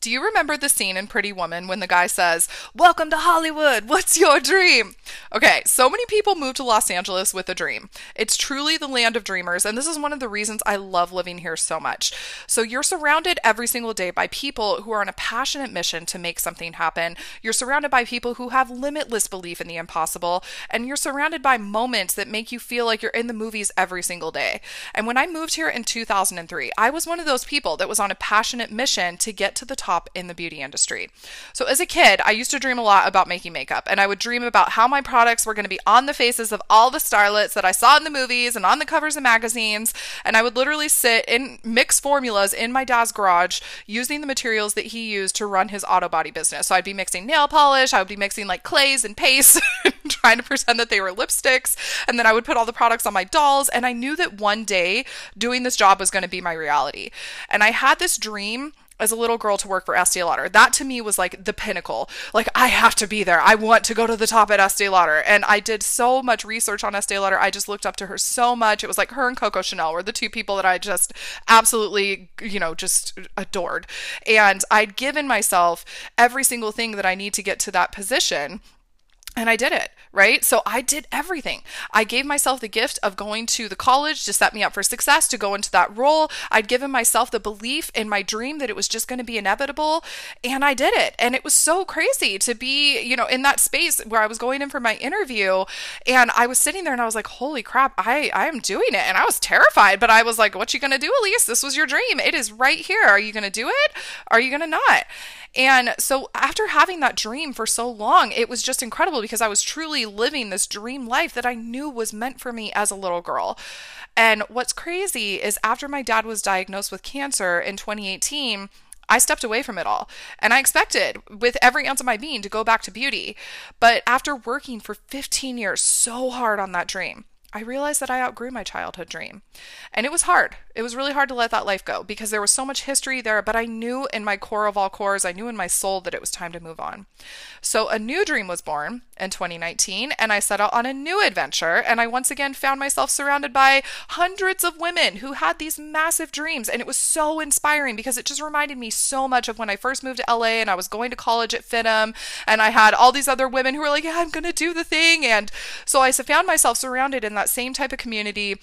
Do you remember the scene in Pretty Woman when the guy says, "Welcome to Hollywood, what's your dream?" Okay, so many people move to Los Angeles with a dream. It's truly the land of dreamers, and this is one of the reasons I love living here so much. So you're surrounded every single day by people who are on a passionate mission to make something happen. You're surrounded by people who have limitless belief in the impossible, and you're surrounded by moments that make you feel like you're in the movies every single day. And when I moved here in 2003, I was one of those people that was on a passionate mission to get to the top in the beauty industry. So as a kid, I used to dream a lot about making makeup, and I would dream about how my products were going to be on the faces of all the starlets that I saw in the movies and on the covers of magazines. And I would literally sit and mix formulas in my dad's garage using the materials that he used to run his auto body business. So I'd be mixing nail polish, I would be mixing like clays and paste, trying to pretend that they were lipsticks. And then I would put all the products on my dolls. And I knew that one day doing this job was going to be my reality. And I had this dream as a little girl to work for Estee Lauder. That to me was like the pinnacle. Like, I have to be there. I want to go to the top at Estee Lauder. And I did so much research on Estee Lauder. I just looked up to her so much. It was like her and Coco Chanel were the two people that I just absolutely, just adored. And I'd given myself every single thing that I need to get to that position. And I did it, right? So I did everything. I gave myself the gift of going to the college to set me up for success, to go into that role. I'd given myself the belief in my dream that it was just going to be inevitable. And I did it. And it was so crazy to be, in that space where I was going in for my interview. And I was sitting there and I was like, holy crap, I am doing it. And I was terrified, but I was like, what you going to do, Elise? This was your dream. It is right here. Are you going to do it? Are you going to not? And so after having that dream for so long, it was just incredible because I was truly living this dream life that I knew was meant for me as a little girl. And what's crazy is after my dad was diagnosed with cancer in 2018, I stepped away from it all. And I expected with every ounce of my being to go back to beauty. But after working for 15 years so hard on that dream, I realized that I outgrew my childhood dream. And it was hard. It was really hard to let that life go because there was so much history there, but I knew in my core of all cores, I knew in my soul that it was time to move on. So a new dream was born in 2019, and I set out on a new adventure. And I once again found myself surrounded by hundreds of women who had these massive dreams. And it was so inspiring because it just reminded me so much of when I first moved to LA and I was going to college at FIDM, and I had all these other women who were like, yeah, I'm going to do the thing. And so I found myself surrounded in that same type of community.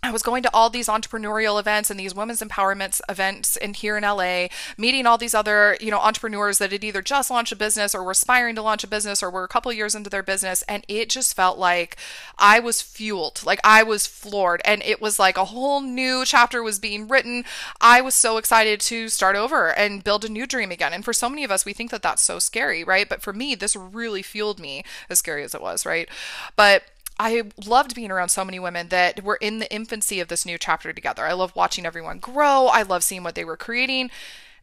I was going to all these entrepreneurial events and these women's empowerment events in here in LA, meeting all these other, entrepreneurs that had either just launched a business or were aspiring to launch a business or were a couple years into their business. And it just felt like I was fueled, like I was floored. And it was like a whole new chapter was being written. I was so excited to start over and build a new dream again. And for so many of us, we think that that's so scary, right? But for me, this really fueled me, as scary as it was, right? But I loved being around so many women that were in the infancy of this new chapter together. I love watching everyone grow. I love seeing what they were creating.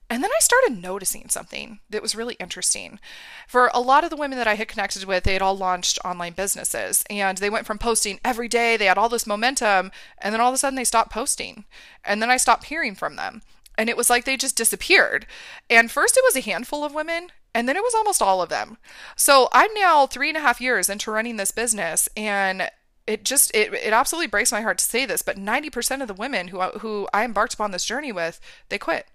And then I started noticing something that was really interesting. For a lot of the women that I had connected with, they had all launched online businesses, and they went from posting every day. They had all this momentum, and then all of a sudden they stopped posting. And then I stopped hearing from them. And it was like they just disappeared. And first it was a handful of women, and then it was almost all of them. So I'm now 3.5 years into running this business, and it absolutely breaks my heart to say this, but 90% of the women who I embarked upon this journey with, they quit.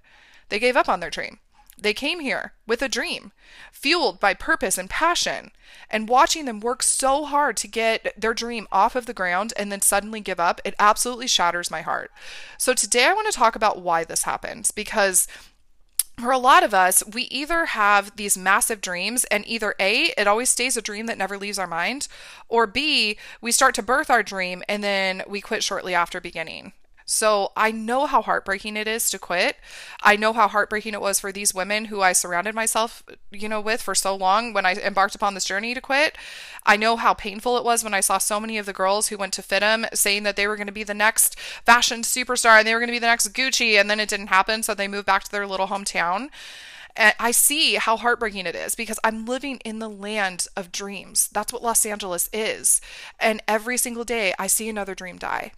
They gave up on their dream. They came here with a dream, fueled by purpose and passion, and watching them work so hard to get their dream off of the ground and then suddenly give up, it absolutely shatters my heart. So today I want to talk about why this happens, because for a lot of us, we either have these massive dreams and either A, it always stays a dream that never leaves our mind, or B, we start to birth our dream and then we quit shortly after beginning. So I know how heartbreaking it is to quit. I know how heartbreaking it was for these women who I surrounded myself, with for so long when I embarked upon this journey to quit. I know how painful it was when I saw so many of the girls who went to FIDM saying that they were going to be the next fashion superstar and they were going to be the next Gucci, and then it didn't happen. So they moved back to their little hometown. And I see how heartbreaking it is because I'm living in the land of dreams. That's what Los Angeles is. And every single day I see another dream die.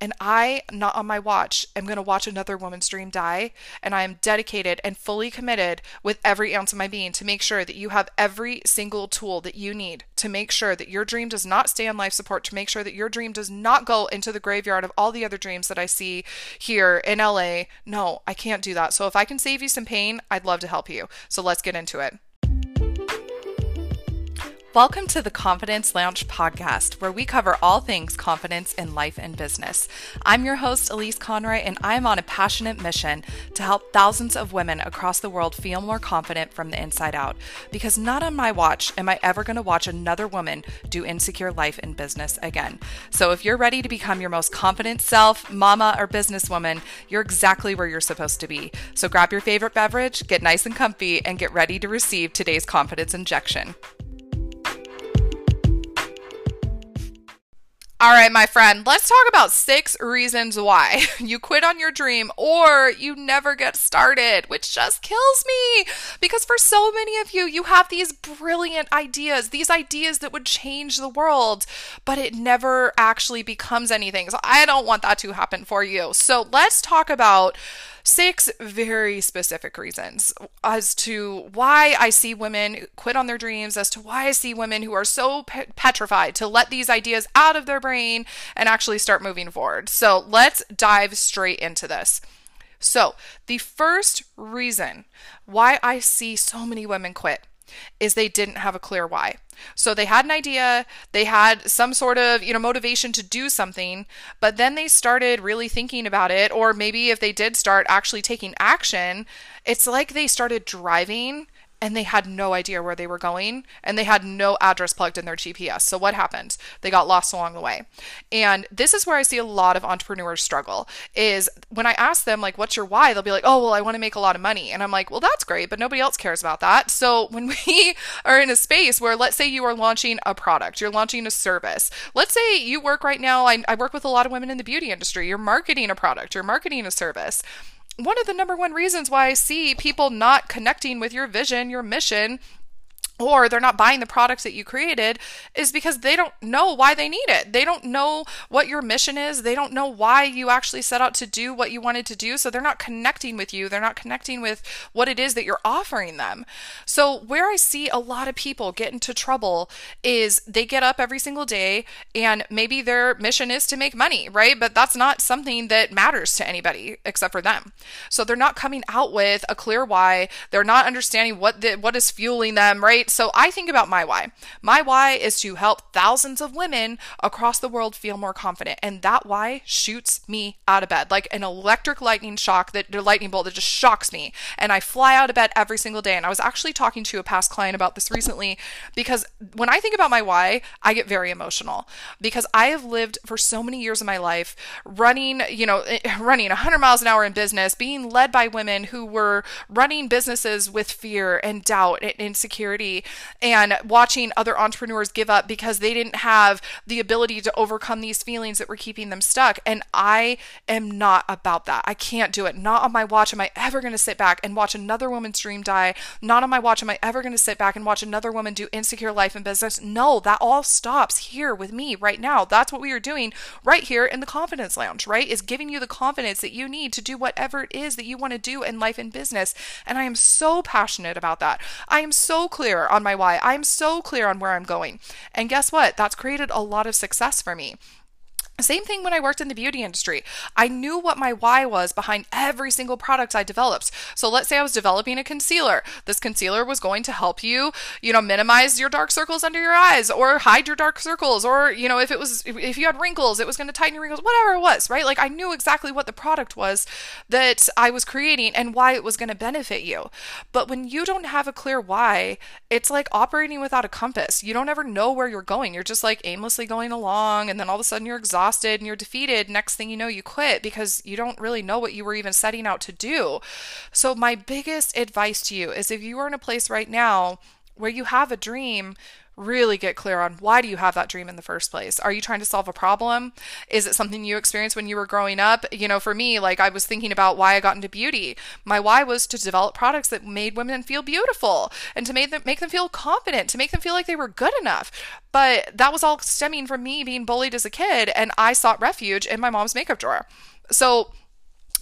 And I, not on my watch, am going to watch another woman dream die. And I am dedicated and fully committed with every ounce of my being to make sure that you have every single tool that you need to make sure that your dream does not stay on life support, to make sure that your dream does not go into the graveyard of all the other dreams that I see here in LA. No, I can't do that. So if I can save you some pain, I'd love to help you. So let's get into it. Welcome to the Confidence Lounge podcast, where we cover all things confidence in life and business. I'm your host, Elise Conroy, and I'm on a passionate mission to help thousands of women across the world feel more confident from the inside out, because not on my watch am I ever going to watch another woman do insecure life and business again. So if you're ready to become your most confident self, mama or businesswoman, you're exactly where you're supposed to be. So grab your favorite beverage, get nice and comfy, and get ready to receive today's confidence injection. All right, my friend, let's talk about 6 reasons why you quit on your dream or you never get started, which just kills me, because for so many of you, you have these brilliant ideas, these ideas that would change the world, but it never actually becomes anything. So I don't want that to happen for you. So let's talk about 6 very specific reasons as to why I see women quit on their dreams, as to why I see women who are so petrified to let these ideas out of their brain and actually start moving forward. So let's dive straight into this. So the first reason why I see so many women quit is they didn't have a clear why. So they had an idea, they had some sort of, motivation to do something, but then they started really thinking about it, or maybe if they did start actually taking action, it's like they started driving and they had no idea where they were going and they had no address plugged in their GPS. So what happened? They got lost along the way. And this is where I see a lot of entrepreneurs struggle, is when I ask them, like, what's your why? They'll be like, oh, well, I want to make a lot of money. And I'm like, well, that's great, but nobody else cares about that. So when we are in a space where, let's say you are launching a product, you're launching a service. Let's say you work right now. I work with a lot of women in the beauty industry. You're marketing a product, you're marketing a service. One of the number one reasons why I see people not connecting with your vision, your mission, or they're not buying the products that you created is because they don't know why they need it. They don't know what your mission is. They don't know why you actually set out to do what you wanted to do. So they're not connecting with you. They're not connecting with what it is that you're offering them. So where I see a lot of people get into trouble is they get up every single day and maybe their mission is to make money, right? But that's not something that matters to anybody except for them. So they're not coming out with a clear why. They're not understanding what is fueling them, right? So I think about my why. My why is to help thousands of women across the world feel more confident. And that why shoots me out of bed like an electric lightning bolt that just shocks me. And I fly out of bed every single day. And I was actually talking to a past client about this recently, because when I think about my why, I get very emotional, because I have lived for so many years of my life running 100 miles an hour in business, being led by women who were running businesses with fear and doubt and insecurity, and watching other entrepreneurs give up because they didn't have the ability to overcome these feelings that were keeping them stuck. And I am not about that. I can't do it. Not on my watch am I ever going to sit back and watch another woman's dream die. Not on my watch am I ever going to sit back and watch another woman do insecure life and business. No, that all stops here with me right now. That's what we are doing right here in the Confidence Lounge, right? Is giving you the confidence that you need to do whatever it is that you want to do in life and business. And I am so passionate about that. I am so clear on my why. I'm so clear on where I'm going. And guess what? That's created a lot of success for me. Same thing when I worked in the beauty industry. I knew what my why was behind every single product I developed. So let's say I was developing a concealer. This concealer was going to help you, minimize your dark circles under your eyes, or hide your dark circles, or, if you had wrinkles, it was going to tighten your wrinkles, whatever it was, right? Like, I knew exactly what the product was that I was creating and why it was going to benefit you. But when you don't have a clear why, it's like operating without a compass. You don't ever know where you're going. You're just like aimlessly going along, and then all of a sudden you're exhausted and you're defeated. Next thing you know, you quit because you don't really know what you were even setting out to do. So my biggest advice to you is, if you are in a place right now Where you have a dream, really get clear on, why do you have that dream in the first place? Are you trying to solve a problem? Is it something you experienced when you were growing up? You know, for me, like, I was thinking about why I got into beauty. My why was to develop products that made women feel beautiful and to make them feel confident, to make them feel like they were good enough. But that was all stemming from me being bullied as a kid, and I sought refuge in my mom's makeup drawer. So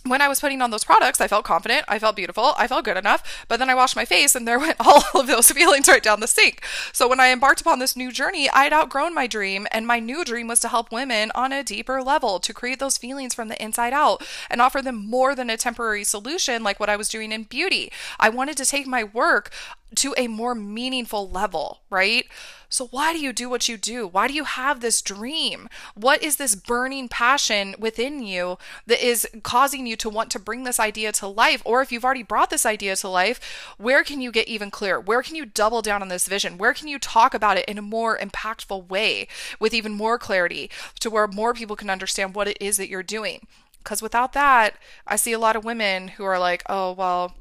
when I was putting on those products, I felt confident, I felt beautiful, I felt good enough, but then I washed my face and there went all of those feelings right down the sink. So when I embarked upon this new journey, I'd outgrown my dream, and my new dream was to help women on a deeper level, to create those feelings from the inside out and offer them more than a temporary solution like what I was doing in beauty. I wanted to take my work to a more meaningful level, right? So why do you do what you do? Why do you have this dream? What is this burning passion within you that is causing you to want to bring this idea to life? Or if you've already brought this idea to life, where can you get even clearer? Where can you double down on this vision? Where can you talk about it in a more impactful way with even more clarity, to where more people can understand what it is that you're doing? Because without that, I see a lot of women who are like, oh, well,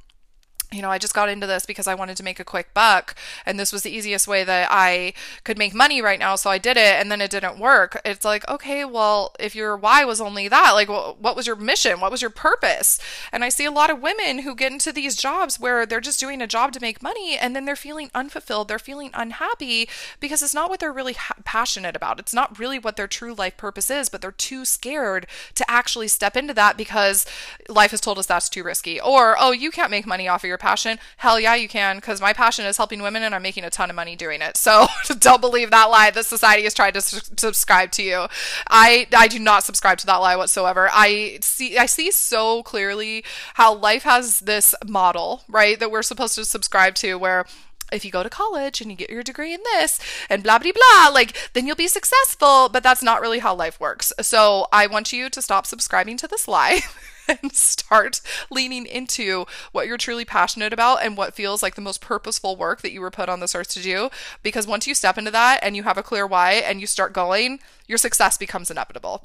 you know, I just got into this because I wanted to make a quick buck, and this was the easiest way that I could make money right now, so I did it, and then it didn't work. It's like, okay, well, if your why was only that, like, well, what was your mission? What was your purpose? And I see a lot of women who get into these jobs where they're just doing a job to make money, and then they're feeling unfulfilled, they're feeling unhappy, because it's not what they're really passionate about. It's not really what their true life purpose is, but they're too scared to actually step into that because life has told us that's too risky. Or, oh, you can't make money off of your passion. Hell yeah, you can, because my passion is helping women and I'm making a ton of money doing it. So don't believe that lie that society has tried to subscribe to you. I do not subscribe to that lie whatsoever. I see so clearly how life has this model, right, that we're supposed to subscribe to, where if you go to college and you get your degree in this and blah, blah, blah, like, then you'll be successful. But that's not really how life works. So I want you to stop subscribing to this lie and start leaning into what you're truly passionate about and what feels like the most purposeful work that you were put on this earth to do. Because once you step into that and you have a clear why and you start going, your success becomes inevitable.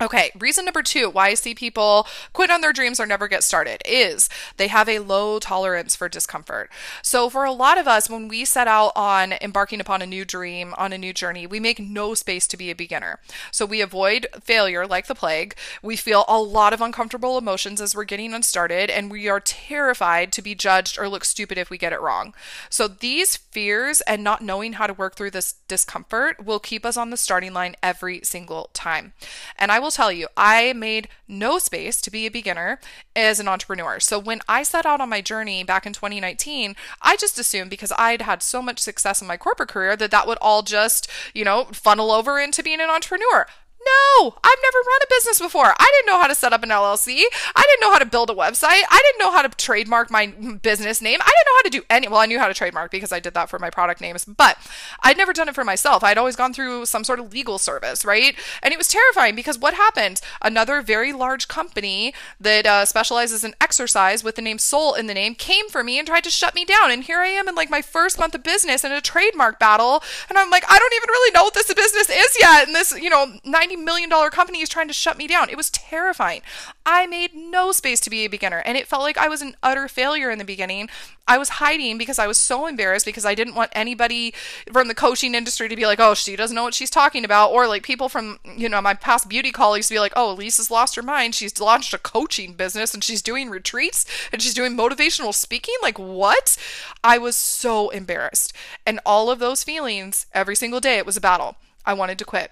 Okay, reason number 2 why I see people quit on their dreams or never get started is they have a low tolerance for discomfort. So for a lot of us, when we set out on embarking upon a new dream, on a new journey, we make no space to be a beginner. So we avoid failure like the plague. We feel a lot of uncomfortable emotions as we're getting started, and we are terrified to be judged or look stupid if we get it wrong. So these fears and not knowing how to work through this discomfort will keep us on the starting line every single time. And I will tell you, I made no space to be a beginner as an entrepreneur. So when I set out on my journey back in 2019, I just assumed because I'd had so much success in my corporate career that that would all just, you know, funnel over into being an entrepreneur. No, I've never run a business before. I didn't know how to set up an LLC. I didn't know how to build a website. I didn't know how to trademark my business name. I didn't know how to do any, well, I knew how to trademark because I did that for my product names, but I'd never done it for myself. I'd always gone through some sort of legal service, right? And it was terrifying because what happened? Another very large company that specializes in exercise with the name Soul in the name came for me and tried to shut me down. And here I am in like my first month of business in a trademark battle. And I'm like, I don't even really know what this business is yet. And this, you know, $90 million company is trying to shut me down. It was terrifying. I made no space to be a beginner, and it felt like I was an utter failure in the beginning. I was hiding because I was so embarrassed because I didn't want anybody from the coaching industry to be like, oh, she doesn't know what she's talking about, or like people from, you know, my past beauty colleagues to be like, oh, Elise has lost her mind. She's launched a coaching business and she's doing retreats and she's doing motivational speaking. Like, what? I was so embarrassed. And all of those feelings, every single day, it was a battle. I wanted to quit.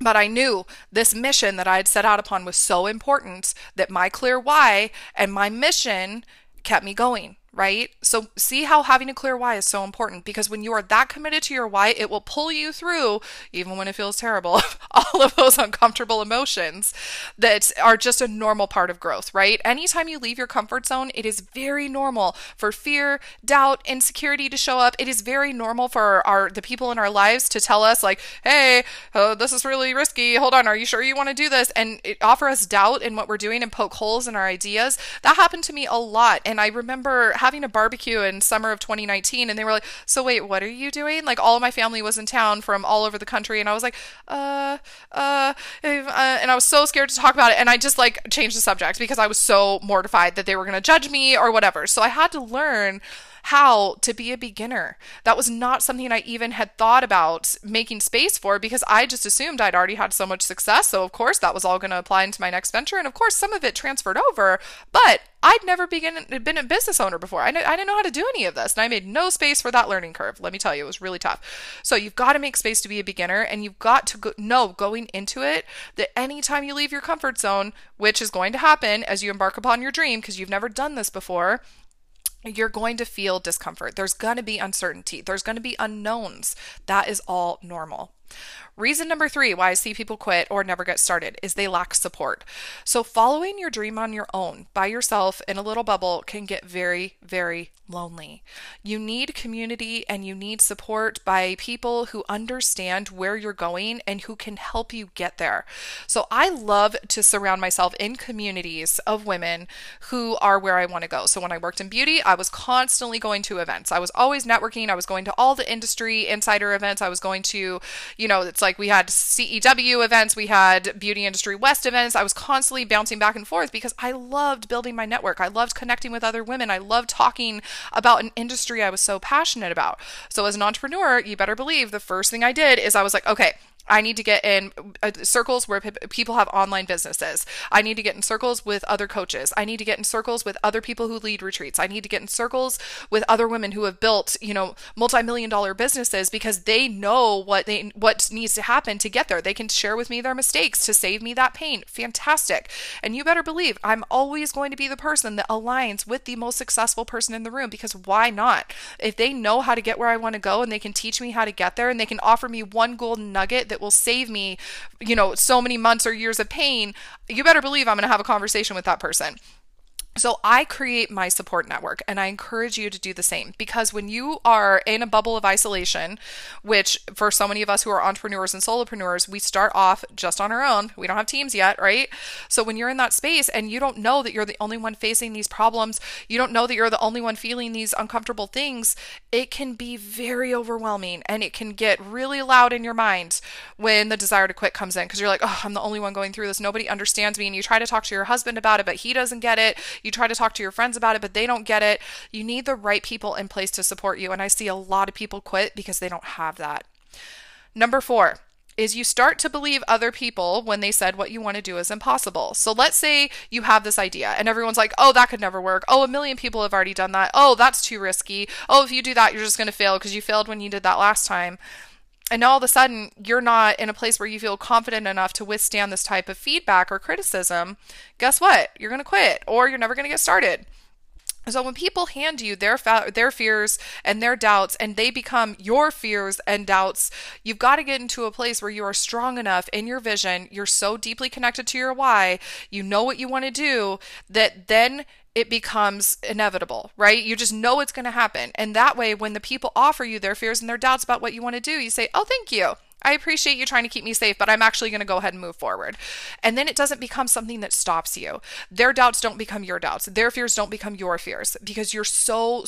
But I knew this mission that I had set out upon was so important that my clear why and my mission kept me going, right? So see how having a clear why is so important, because when you are that committed to your why, it will pull you through, even when it feels terrible, all of those uncomfortable emotions that are just a normal part of growth, right? Anytime you leave your comfort zone, it is very normal for fear, doubt, insecurity to show up. It is very normal for the people in our lives to tell us like, hey, this is really risky. Hold on. Are you sure you want to do this? And it offer us doubt in what we're doing and poke holes in our ideas. That happened to me a lot. And I remember having a barbecue in summer of 2019, and they were like, so wait, what are you doing? Like, all of my family was in town from all over the country, and I was like, and I was so scared to talk about it, and I just like changed the subject because I was so mortified that they were going to judge me or whatever. So I had to learn how to be a beginner. That was not something I even had thought about making space for, because I just assumed I'd already had so much success. So of course that was all going to apply into my next venture. And of course some of it transferred over, but I'd never been a business owner before. I didn't know how to do any of this, and I made no space for that learning curve. Let me tell you, it was really tough. So you've got to make space to be a beginner, and you've got to know going into it that anytime you leave your comfort zone, which is going to happen as you embark upon your dream because you've never done this before, you're going to feel discomfort. There's going to be uncertainty. There's going to be unknowns. That is all normal. Reason number 3 why I see people quit or never get started is they lack support. So following your dream on your own, by yourself in a little bubble, can get very, very lonely. You need community and you need support by people who understand where you're going and who can help you get there. So I love to surround myself in communities of women who are where I want to go. So when I worked in beauty, I was constantly going to events. I was always networking. I was going to all the industry insider events. I was going to, it's like we had CEW events, we had Beauty Industry West events. I was constantly bouncing back and forth because I loved building my network. I loved connecting with other women. I loved talking about an industry I was so passionate about. So as an entrepreneur, you better believe the first thing I did is I was like, okay, I need to get in circles where people have online businesses. I need to get in circles with other coaches. I need to get in circles with other people who lead retreats. I need to get in circles with other women who have built, multi-million-dollar businesses, because they know what needs to happen to get there. They can share with me their mistakes to save me that pain. Fantastic. And you better believe I'm always going to be the person that aligns with the most successful person in the room, because why not? If they know how to get where I want to go and they can teach me how to get there and they can offer me one golden nugget that will save me, so many months or years of pain, you better believe I'm going to have a conversation with that person. So I create my support network, and I encourage you to do the same, because when you are in a bubble of isolation, which for so many of us who are entrepreneurs and solopreneurs, we start off just on our own. We don't have teams yet, right? So when you're in that space and you don't know that you're the only one facing these problems, you don't know that you're the only one feeling these uncomfortable things, it can be very overwhelming, and it can get really loud in your mind when the desire to quit comes in, because you're like, oh, I'm the only one going through this. Nobody understands me. And you try to talk to your husband about it, but he doesn't get it. You try to talk to your friends about it, but they don't get it. You need the right people in place to support you. And I see a lot of people quit because they don't have that. Number 4 is you start to believe other people when they said what you want to do is impossible. So let's say you have this idea and everyone's like, oh, that could never work. Oh, a million people have already done that. Oh, that's too risky. Oh, if you do that, you're just going to fail because you failed when you did that last time. And all of a sudden, you're not in a place where you feel confident enough to withstand this type of feedback or criticism. Guess what? You're going to quit, or you're never going to get started. So when people hand you their fears and their doubts, and they become your fears and doubts, you've got to get into a place where you are strong enough in your vision, you're so deeply connected to your why, you know what you want to do, that then it becomes inevitable, right? You just know it's going to happen. And that way, when the people offer you their fears and their doubts about what you want to do, you say, oh, thank you. I appreciate you trying to keep me safe, but I'm actually going to go ahead and move forward. And then it doesn't become something that stops you. Their doubts don't become your doubts. Their fears don't become your fears, because you're so,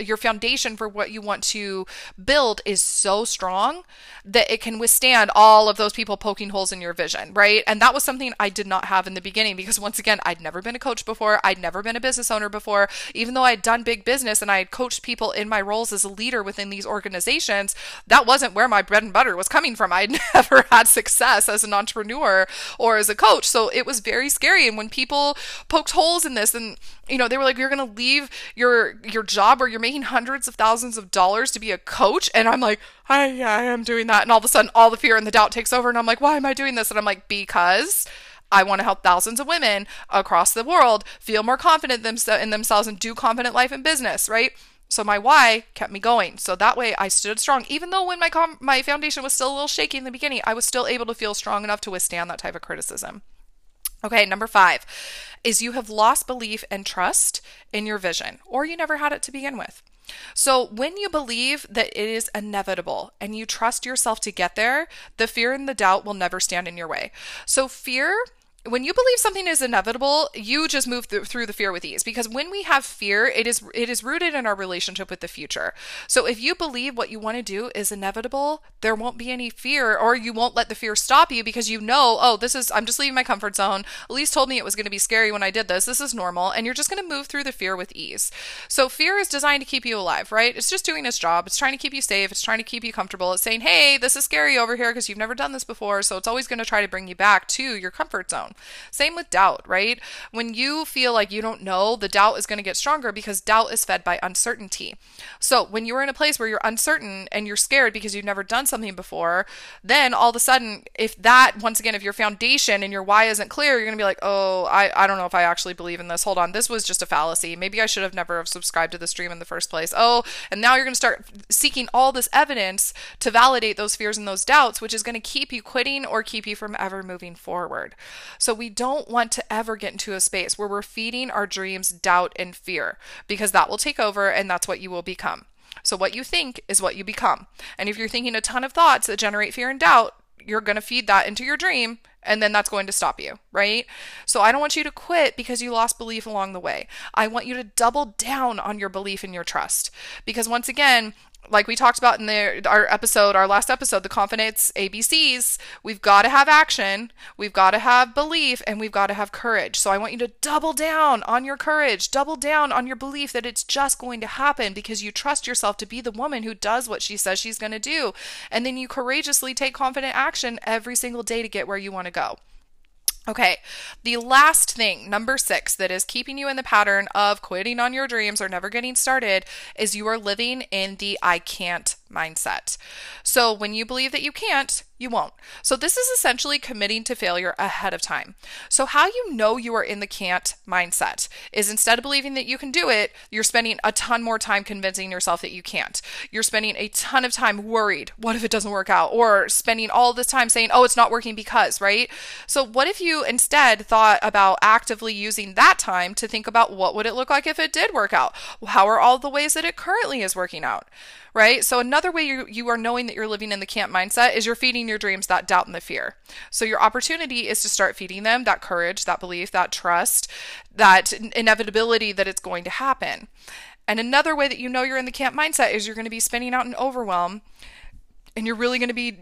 your foundation for what you want to build is so strong that it can withstand all of those people poking holes in your vision, right? And that was something I did not have in the beginning, because once again, I'd never been a coach before. I'd never been a business owner before. Even though I'd done big business and I had coached people in my roles as a leader within these organizations, that wasn't where my bread and butter was coming from. I'd never had success as an entrepreneur or as a coach. So it was very scary. And when people poked holes in this and, they were like, you're going to leave your job where you're making hundreds of thousands of dollars to be a coach. And I'm like, I am doing that. And all of a sudden all the fear and the doubt takes over. And I'm like, why am I doing this? And I'm like, because I want to help thousands of women across the world feel more confident in themselves and do confident life and business, right? So my why kept me going. So that way I stood strong, even though when my foundation was still a little shaky in the beginning, I was still able to feel strong enough to withstand that type of criticism. Okay, number 5 is you have lost belief and trust in your vision, or you never had it to begin with. So when you believe that it is inevitable and you trust yourself to get there, the fear and the doubt will never stand in your way. So fear When you believe something is inevitable, you just move through the fear with ease, because when we have fear, it is rooted in our relationship with the future. So if you believe what you want to do is inevitable, there won't be any fear, or you won't let the fear stop you, because you know, oh, I'm just leaving my comfort zone. Elise told me it was going to be scary when I did this. This is normal. And you're just going to move through the fear with ease. So fear is designed to keep you alive, right? It's just doing its job. It's trying to keep you safe. It's trying to keep you comfortable. It's saying, hey, this is scary over here because you've never done this before. So it's always going to try to bring you back to your comfort zone. Same with doubt, right? When you feel like you don't know, the doubt is going to get stronger because doubt is fed by uncertainty. So when you're in a place where you're uncertain and you're scared because you've never done something before, then all of a sudden, if your foundation and your why isn't clear, you're going to be like, oh, I don't know if I actually believe in this. Hold on. This was just a fallacy. Maybe I should have never subscribed to this dream in the first place. Oh, and now you're going to start seeking all this evidence to validate those fears and those doubts, which is going to keep you quitting or keep you from ever moving forward. So we don't want to ever get into a space where we're feeding our dreams doubt and fear, because that will take over and that's what you will become. So what you think is what you become. And if you're thinking a ton of thoughts that generate fear and doubt, you're going to feed that into your dream, and then that's going to stop you, right? So I don't want you to quit because you lost belief along the way. I want you to double down on your belief and your trust, because once again, like we talked about in our last episode, the confidence ABCs, we've got to have action, we've got to have belief, and we've got to have courage. So I want you to double down on your courage, double down on your belief that it's just going to happen, because you trust yourself to be the woman who does what she says she's going to do. And then you courageously take confident action every single day to get where you want to go. Okay, the last thing, number 6, that is keeping you in the pattern of quitting on your dreams or never getting started is you are living in the I can't mindset. So when you believe that you can't, you won't. So this is essentially committing to failure ahead of time. So how you know you are in the can't mindset is, instead of believing that you can do it, you're spending a ton more time convincing yourself that you can't. You're spending a ton of time worried, what if it doesn't work out? Or spending all this time saying, oh, it's not working because, right? So what if you instead thought about actively using that time to think about what would it look like if it did work out? How are all the ways that it currently is working out, right? So another way you are knowing that you're living in the can't mindset is you're feeding your dreams that doubt and the fear. So your opportunity is to start feeding them that courage, that belief, that trust, that inevitability that it's going to happen. And another way that you know you're in the can't mindset is you're going to be spinning out in overwhelm, and you're really going to be,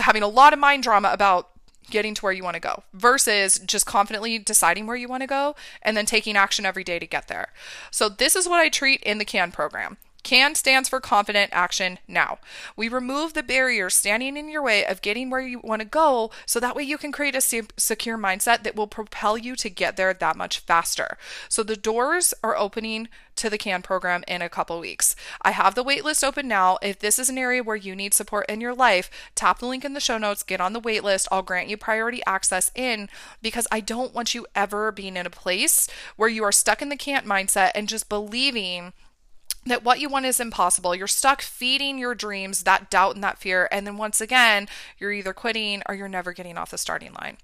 having a lot of mind drama about getting to where you want to go versus just confidently deciding where you want to go and then taking action every day to get there. So this is what I treat in the CAN program. CAN stands for Confident Action Now. We remove the barriers standing in your way of getting where you want to go, so that way you can create a secure mindset that will propel you to get there that much faster. So the doors are opening to the CAN program in a couple weeks. I have the waitlist open now. If this is an area where you need support in your life, tap the link in the show notes, get on the waitlist. I'll grant you priority access in, because I don't want you ever being in a place where you are stuck in the CAN mindset and just believing that what you want is impossible. You're stuck feeding your dreams that doubt and that fear. And then once again, you're either quitting or you're never getting off the starting line.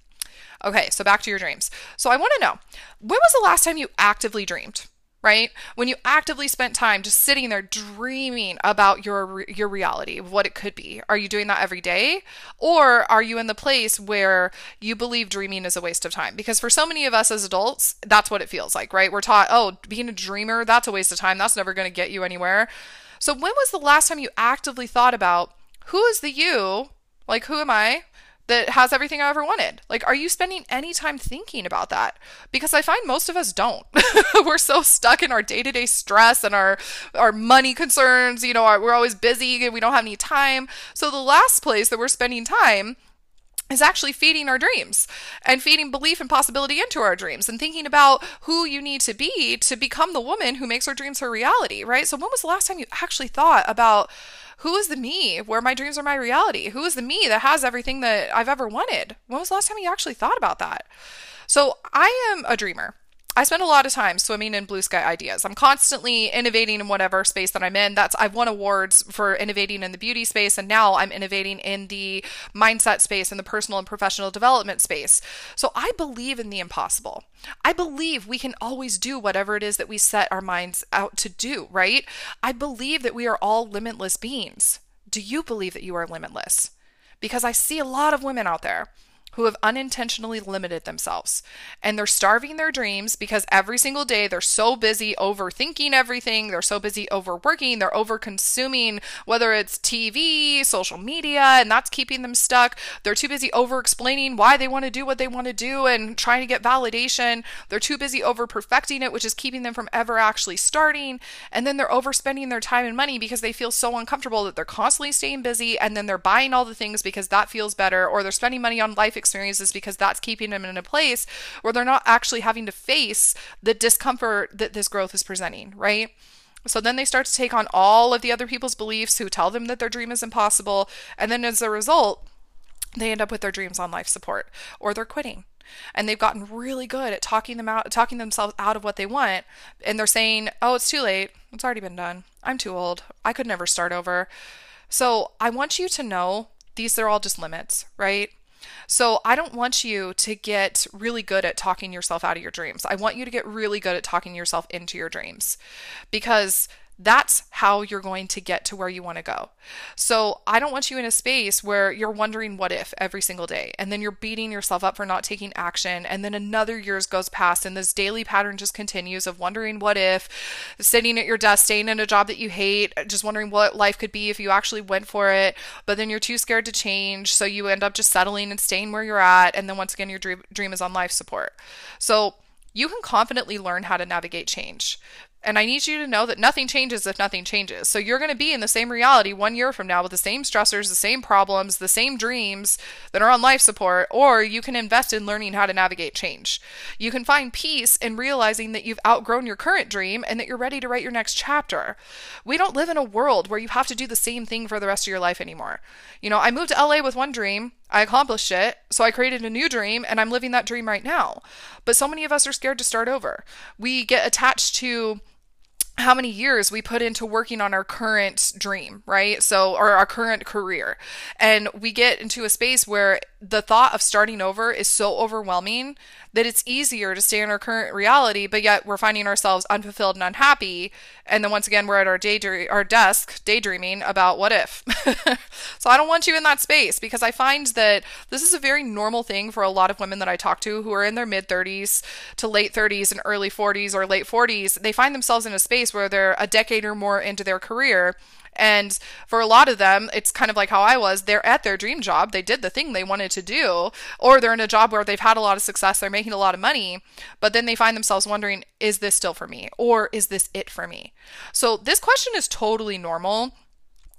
Okay, so back to your dreams. So I want to know, when was the last time you actively dreamed, right? When you actively spent time just sitting there dreaming about your reality, what it could be. Are you doing that every day? Or are you in the place where you believe dreaming is a waste of time? Because for so many of us as adults, that's what it feels like, right? We're taught, oh, being a dreamer, that's a waste of time. That's never going to get you anywhere. So when was the last time you actively thought about, who is the you? Like, who am I? That has everything I ever wanted. Like, are you spending any time thinking about that? Because I find most of us don't. We're so stuck in our day-to-day stress and our money concerns. We're always busy and we don't have any time. So the last place that we're spending time is actually feeding our dreams and feeding belief and possibility into our dreams and thinking about who you need to become the woman who makes her dreams her reality, right? So when was the last time you actually thought about, who is the me where my dreams are my reality? Who is the me that has everything that I've ever wanted? When was the last time you actually thought about that? So I am a dreamer. I spend a lot of time swimming in blue sky ideas. I'm constantly innovating in whatever space that I'm in. I've won awards for innovating in the beauty space, and now I'm innovating in the mindset space and the personal and professional development space. So I believe in the impossible. I believe we can always do whatever it is that we set our minds out to do, right? I believe that we are all limitless beings. Do you believe that you are limitless? Because I see a lot of women out there who have unintentionally limited themselves, and they're starving their dreams because every single day they're so busy overthinking everything. They're so busy overworking. They're over-consuming, whether it's TV, social media, and that's keeping them stuck. They're too busy over-explaining why they want to do what they want to do and trying to get validation. They're too busy over-perfecting it, which is keeping them from ever actually starting. And then they're overspending their time and money because they feel so uncomfortable that they're constantly staying busy, and then they're buying all the things because that feels better, or they're spending money on life experiences because that's keeping them in a place where they're not actually having to face the discomfort that this growth is presenting, right? So then they start to take on all of the other people's beliefs who tell them that their dream is impossible, and then as a result, they end up with their dreams on life support, or they're quitting. And they've gotten really good at talking themselves out of what they want. And they're saying, oh, it's too late. It's already been done. I'm too old. I could never start over. So I want you to know these are all just limits, right? So I don't want you to get really good at talking yourself out of your dreams. I want you to get really good at talking yourself into your dreams, because that's how you're going to get to where you want to go. So I don't want you in a space where you're wondering what if every single day, and then you're beating yourself up for not taking action, and then another year goes past and this daily pattern just continues of wondering what if, sitting at your desk, staying in a job that you hate, just wondering what life could be if you actually went for it, but then you're too scared to change, so you end up just settling and staying where you're at, and then once again your dream is on life support. So you can confidently learn how to navigate change. And I need you to know that nothing changes if nothing changes. So you're going to be in the same reality 1 year from now with the same stressors, the same problems, the same dreams that are on life support, or you can invest in learning how to navigate change. You can find peace in realizing that you've outgrown your current dream and that you're ready to write your next chapter. We don't live in a world where you have to do the same thing for the rest of your life anymore. You know, I moved to LA with one dream. I accomplished it, so I created a new dream, and I'm living that dream right now. But so many of us are scared to start over. We get attached to how many years we put into working on our current dream, right? So, or our current career. And we get into a space where the thought of starting over is so overwhelming that it's easier to stay in our current reality, but yet we're finding ourselves unfulfilled and unhappy. And then once again, we're at our desk daydreaming about what if. So I don't want you in that space, because I find that this is a very normal thing for a lot of women that I talk to who are in their mid 30s to late 30s and early 40s or late 40s. They find themselves in a space where they're a decade or more into their career. And for a lot of them, it's kind of like how I was. They're at their dream job. They did the thing they wanted to do, or they're in a job where they've had a lot of success. They're making a lot of money, but then they find themselves wondering, is this still for me? Or is this it for me? So this question is totally normal,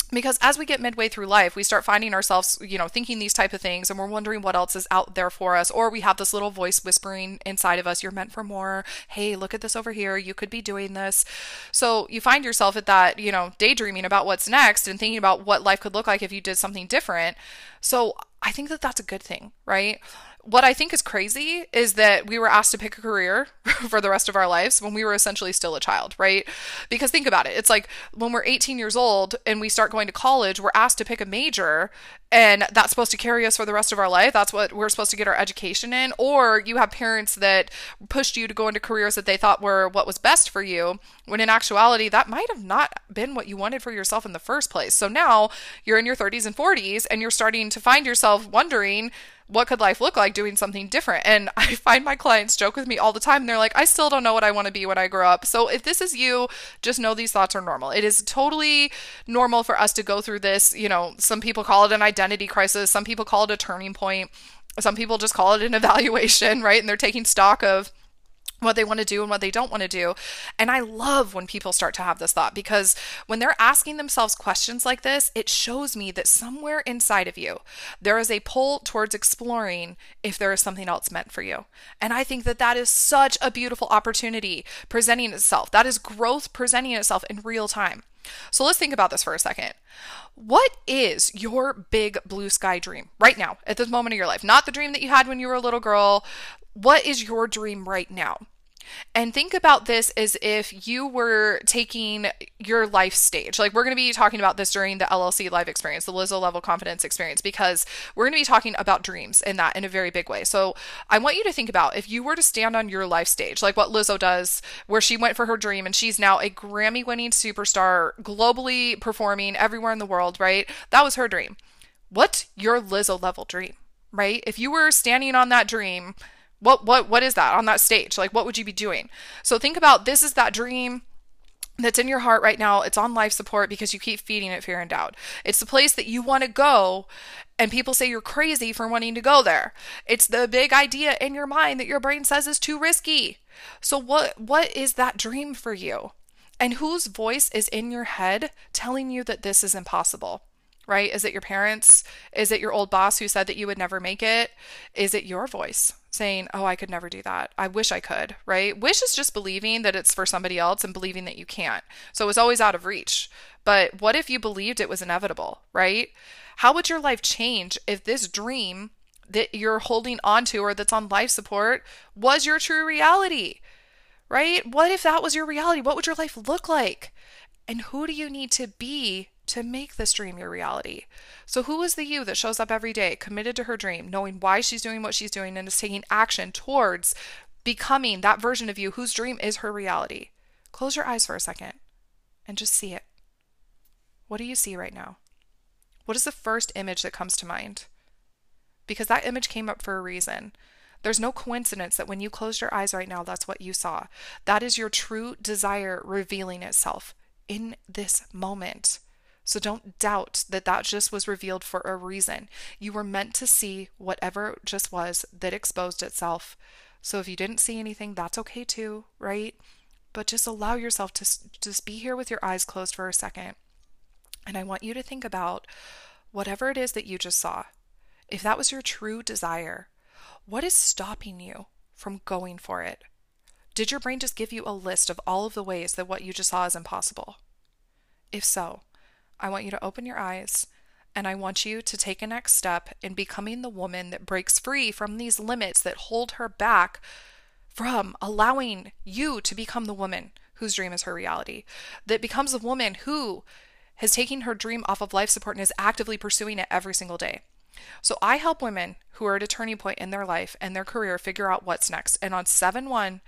because as we get midway through life, we start finding ourselves, you know, thinking these type of things, and we're wondering what else is out there for us, or we have this little voice whispering inside of us, you're meant for more. Hey, look at this over here. You could be doing this. So you find yourself at that, you know, daydreaming about what's next and thinking about what life could look like if you did something different. So I think that that's a good thing, right? What I think is crazy is that we were asked to pick a career for the rest of our lives when we were essentially still a child, right? Because think about it. It's like when we're 18 years old and we start going to college, we're asked to pick a major, and that's supposed to carry us for the rest of our life. That's what we're supposed to get our education in. Or you have parents that pushed you to go into careers that they thought were what was best for you, when in actuality, that might have not been what you wanted for yourself in the first place. So now you're in your 30s and 40s, and you're starting to find yourself wondering, what could life look like doing something different? And I find my clients joke with me all the time. And they're like, I still don't know what I want to be when I grow up. So if this is you, just know these thoughts are normal. It is totally normal for us to go through this. You know, some people call it an identity crisis. Some people call it a turning point. Some people just call it an evaluation, right? And they're taking stock of what they want to do and what they don't want to do. And I love when people start to have this thought, because when they're asking themselves questions like this, it shows me that somewhere inside of you, there is a pull towards exploring if there is something else meant for you. And I think that that is such a beautiful opportunity presenting itself. That is growth presenting itself in real time. So let's think about this for a second. What is your big blue sky dream right now at this moment of your life? Not the dream that you had when you were a little girl. What is your dream right now? And think about this as if you were taking your life stage. Like, we're going to be talking about this during the LLC live experience, the Lizzo Level Confidence Experience, because we're going to be talking about dreams in that in a very big way. So I want you to think about if you were to stand on your life stage, like what Lizzo does, where she went for her dream and she's now a Grammy winning superstar, globally performing everywhere in the world, right? That was her dream. What's your Lizzo level dream? right? If you were standing on that dream, what is that on that stage? Like, what would you be doing? So think about, this is that dream that's in your heart right now. It's on life support because you keep feeding it fear and doubt. It's the place that you want to go, and people say you're crazy for wanting to go there. It's the big idea in your mind that your brain says is too risky. So what is that dream for you? And whose voice is in your head telling you that this is impossible, right? Is it your parents? Is it your old boss who said that you would never make it? Is it your voice saying, oh, I could never do that. I wish I could, right? Wish is just believing that it's for somebody else and believing that you can't. So it's always out of reach. But what if you believed it was inevitable, right? How would your life change if this dream that you're holding onto or that's on life support was your true reality, right? What if that was your reality? What would your life look like? And who do you need to be to make this dream your reality? So who is the you that shows up every day committed to her dream, knowing why she's doing what she's doing and is taking action towards becoming that version of you whose dream is her reality? Close your eyes for a second and just see it. What do you see right now? What is the first image that comes to mind? Because that image came up for a reason. There's no coincidence that when you closed your eyes right now, that's what you saw. That is your true desire revealing itself in this moment. So don't doubt that that just was revealed for a reason. You were meant to see whatever just was that exposed itself. So if you didn't see anything, that's okay too, right? But just allow yourself to just be here with your eyes closed for a second. And I want you to think about whatever it is that you just saw. If that was your true desire, what is stopping you from going for it? Did your brain just give you a list of all of the ways that what you just saw is impossible? If so, I want you to open your eyes, and I want you to take a next step in becoming the woman that breaks free from these limits that hold her back from allowing you to become the woman whose dream is her reality, that becomes the woman who has taken her dream off of life support and is actively pursuing it every single day. So I help women who are at a turning point in their life and their career figure out what's next. And on 7/1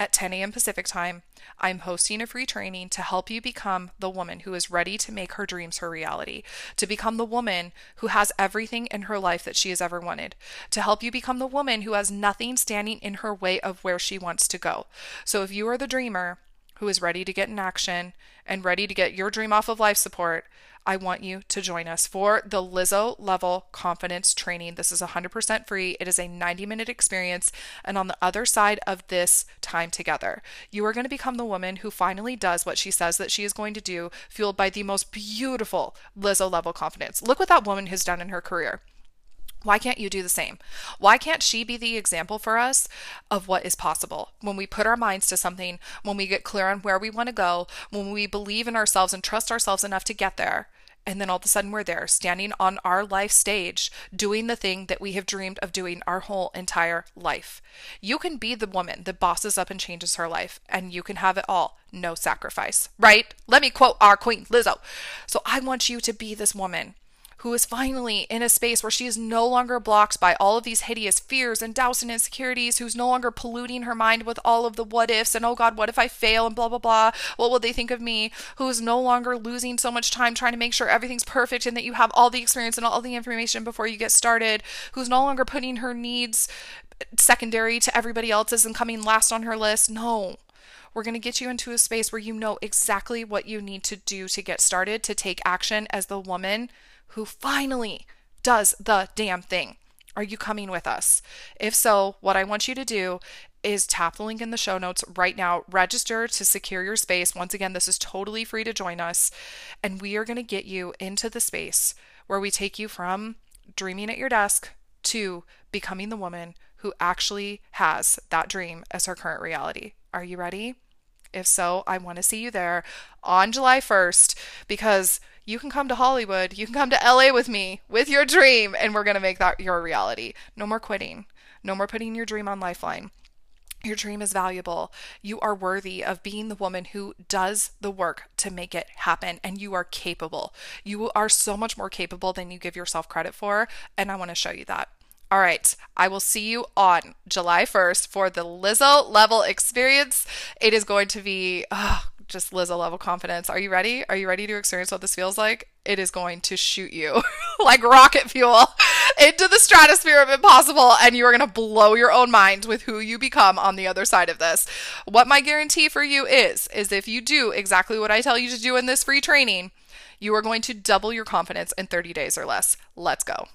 at 10 a.m. Pacific time, I'm hosting a free training to help you become the woman who is ready to make her dreams her reality, to become the woman who has everything in her life that she has ever wanted, to help you become the woman who has nothing standing in her way of where she wants to go. So if you are the dreamer who is ready to get in action and ready to get your dream off of life support, I want you to join us for the Lizzo Level Confidence Training. This is 100% free. It is a 90-minute experience. And on the other side of this time together, you are going to become the woman who finally does what she says that she is going to do, fueled by the most beautiful Lizzo Level Confidence. Look what that woman has done in her career. Why can't you do the same? Why can't she be the example for us of what is possible? When we put our minds to something, when we get clear on where we want to go, when we believe in ourselves and trust ourselves enough to get there, and then all of a sudden we're there, standing on our life stage, doing the thing that we have dreamed of doing our whole entire life. You can be the woman that bosses up and changes her life, and you can have it all, no sacrifice, right? Let me quote our queen, Lizzo. So I want you to be this woman who is finally in a space where she is no longer blocked by all of these hideous fears and doubts and insecurities, who's no longer polluting her mind with all of the what ifs and, oh God, what if I fail and blah, blah, blah, what will they think of me, who is no longer losing so much time trying to make sure everything's perfect and that you have all the experience and all the information before you get started, who's no longer putting her needs secondary to everybody else's and coming last on her list. No. We're going to get you into a space where you know exactly what you need to do to get started, to take action as the woman who finally does the damn thing. Are you coming with us? If so, what I want you to do is tap the link in the show notes right now, register to secure your space. Once again, this is totally free to join us, and we are going to get you into the space where we take you from dreaming at your desk to becoming the woman who actually has that dream as her current reality. Are you ready? If so, I want to see you there on July 1st, because you can come to Hollywood, you can come to LA with me, with your dream, and we're going to make that your reality. No more quitting. No more putting your dream on lifeline. Your dream is valuable. You are worthy of being the woman who does the work to make it happen, and you are capable. You are so much more capable than you give yourself credit for, and I want to show you that. All right, I will see you on July 1st for the Lizzo Level Experience. It is going to be just Lizzo Level Confidence. Are you ready? Are you ready to experience what this feels like? It is going to shoot you like rocket fuel. into the stratosphere of impossible, and you are going to blow your own mind with who you become on the other side of this. What my guarantee for you is if you do exactly what I tell you to do in this free training, you are going to double your confidence in 30 days or less. Let's go.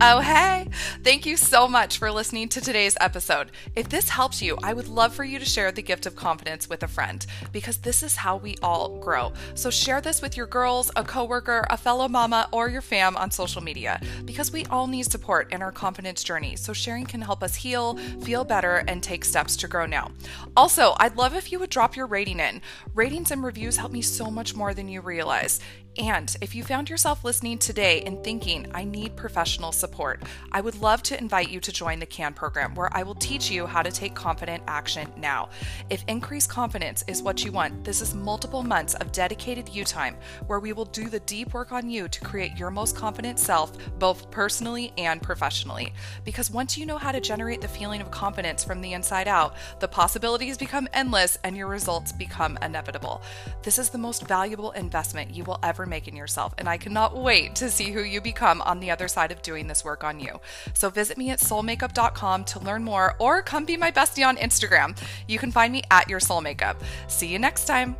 Oh, hey, thank you so much for listening to today's episode. If this helps you, I would love for you to share the gift of confidence with a friend, because this is how we all grow. So share this with your girls, a coworker, a fellow mama, or your fam on social media, because we all need support in our confidence journey. So sharing can help us heal, feel better, and take steps to grow now. Also, I'd love if you would drop your rating in. Ratings and reviews help me so much more than you realize. And if you found yourself listening today and thinking, I need professional support, I would love to invite you to join the CAN program, where I will teach you how to take confident action now. If increased confidence is what you want, this is multiple months of dedicated you time, where we will do the deep work on you to create your most confident self, both personally and professionally. Because once you know how to generate the feeling of confidence from the inside out, the possibilities become endless and your results become inevitable. This is the most valuable investment you will ever make in yourself, and I cannot wait to see who you become on the other side of doing this work on you. So visit me at soulmakeup.com to learn more, or come be my bestie on Instagram. You can find me at Your Soul Makeup. See you next time.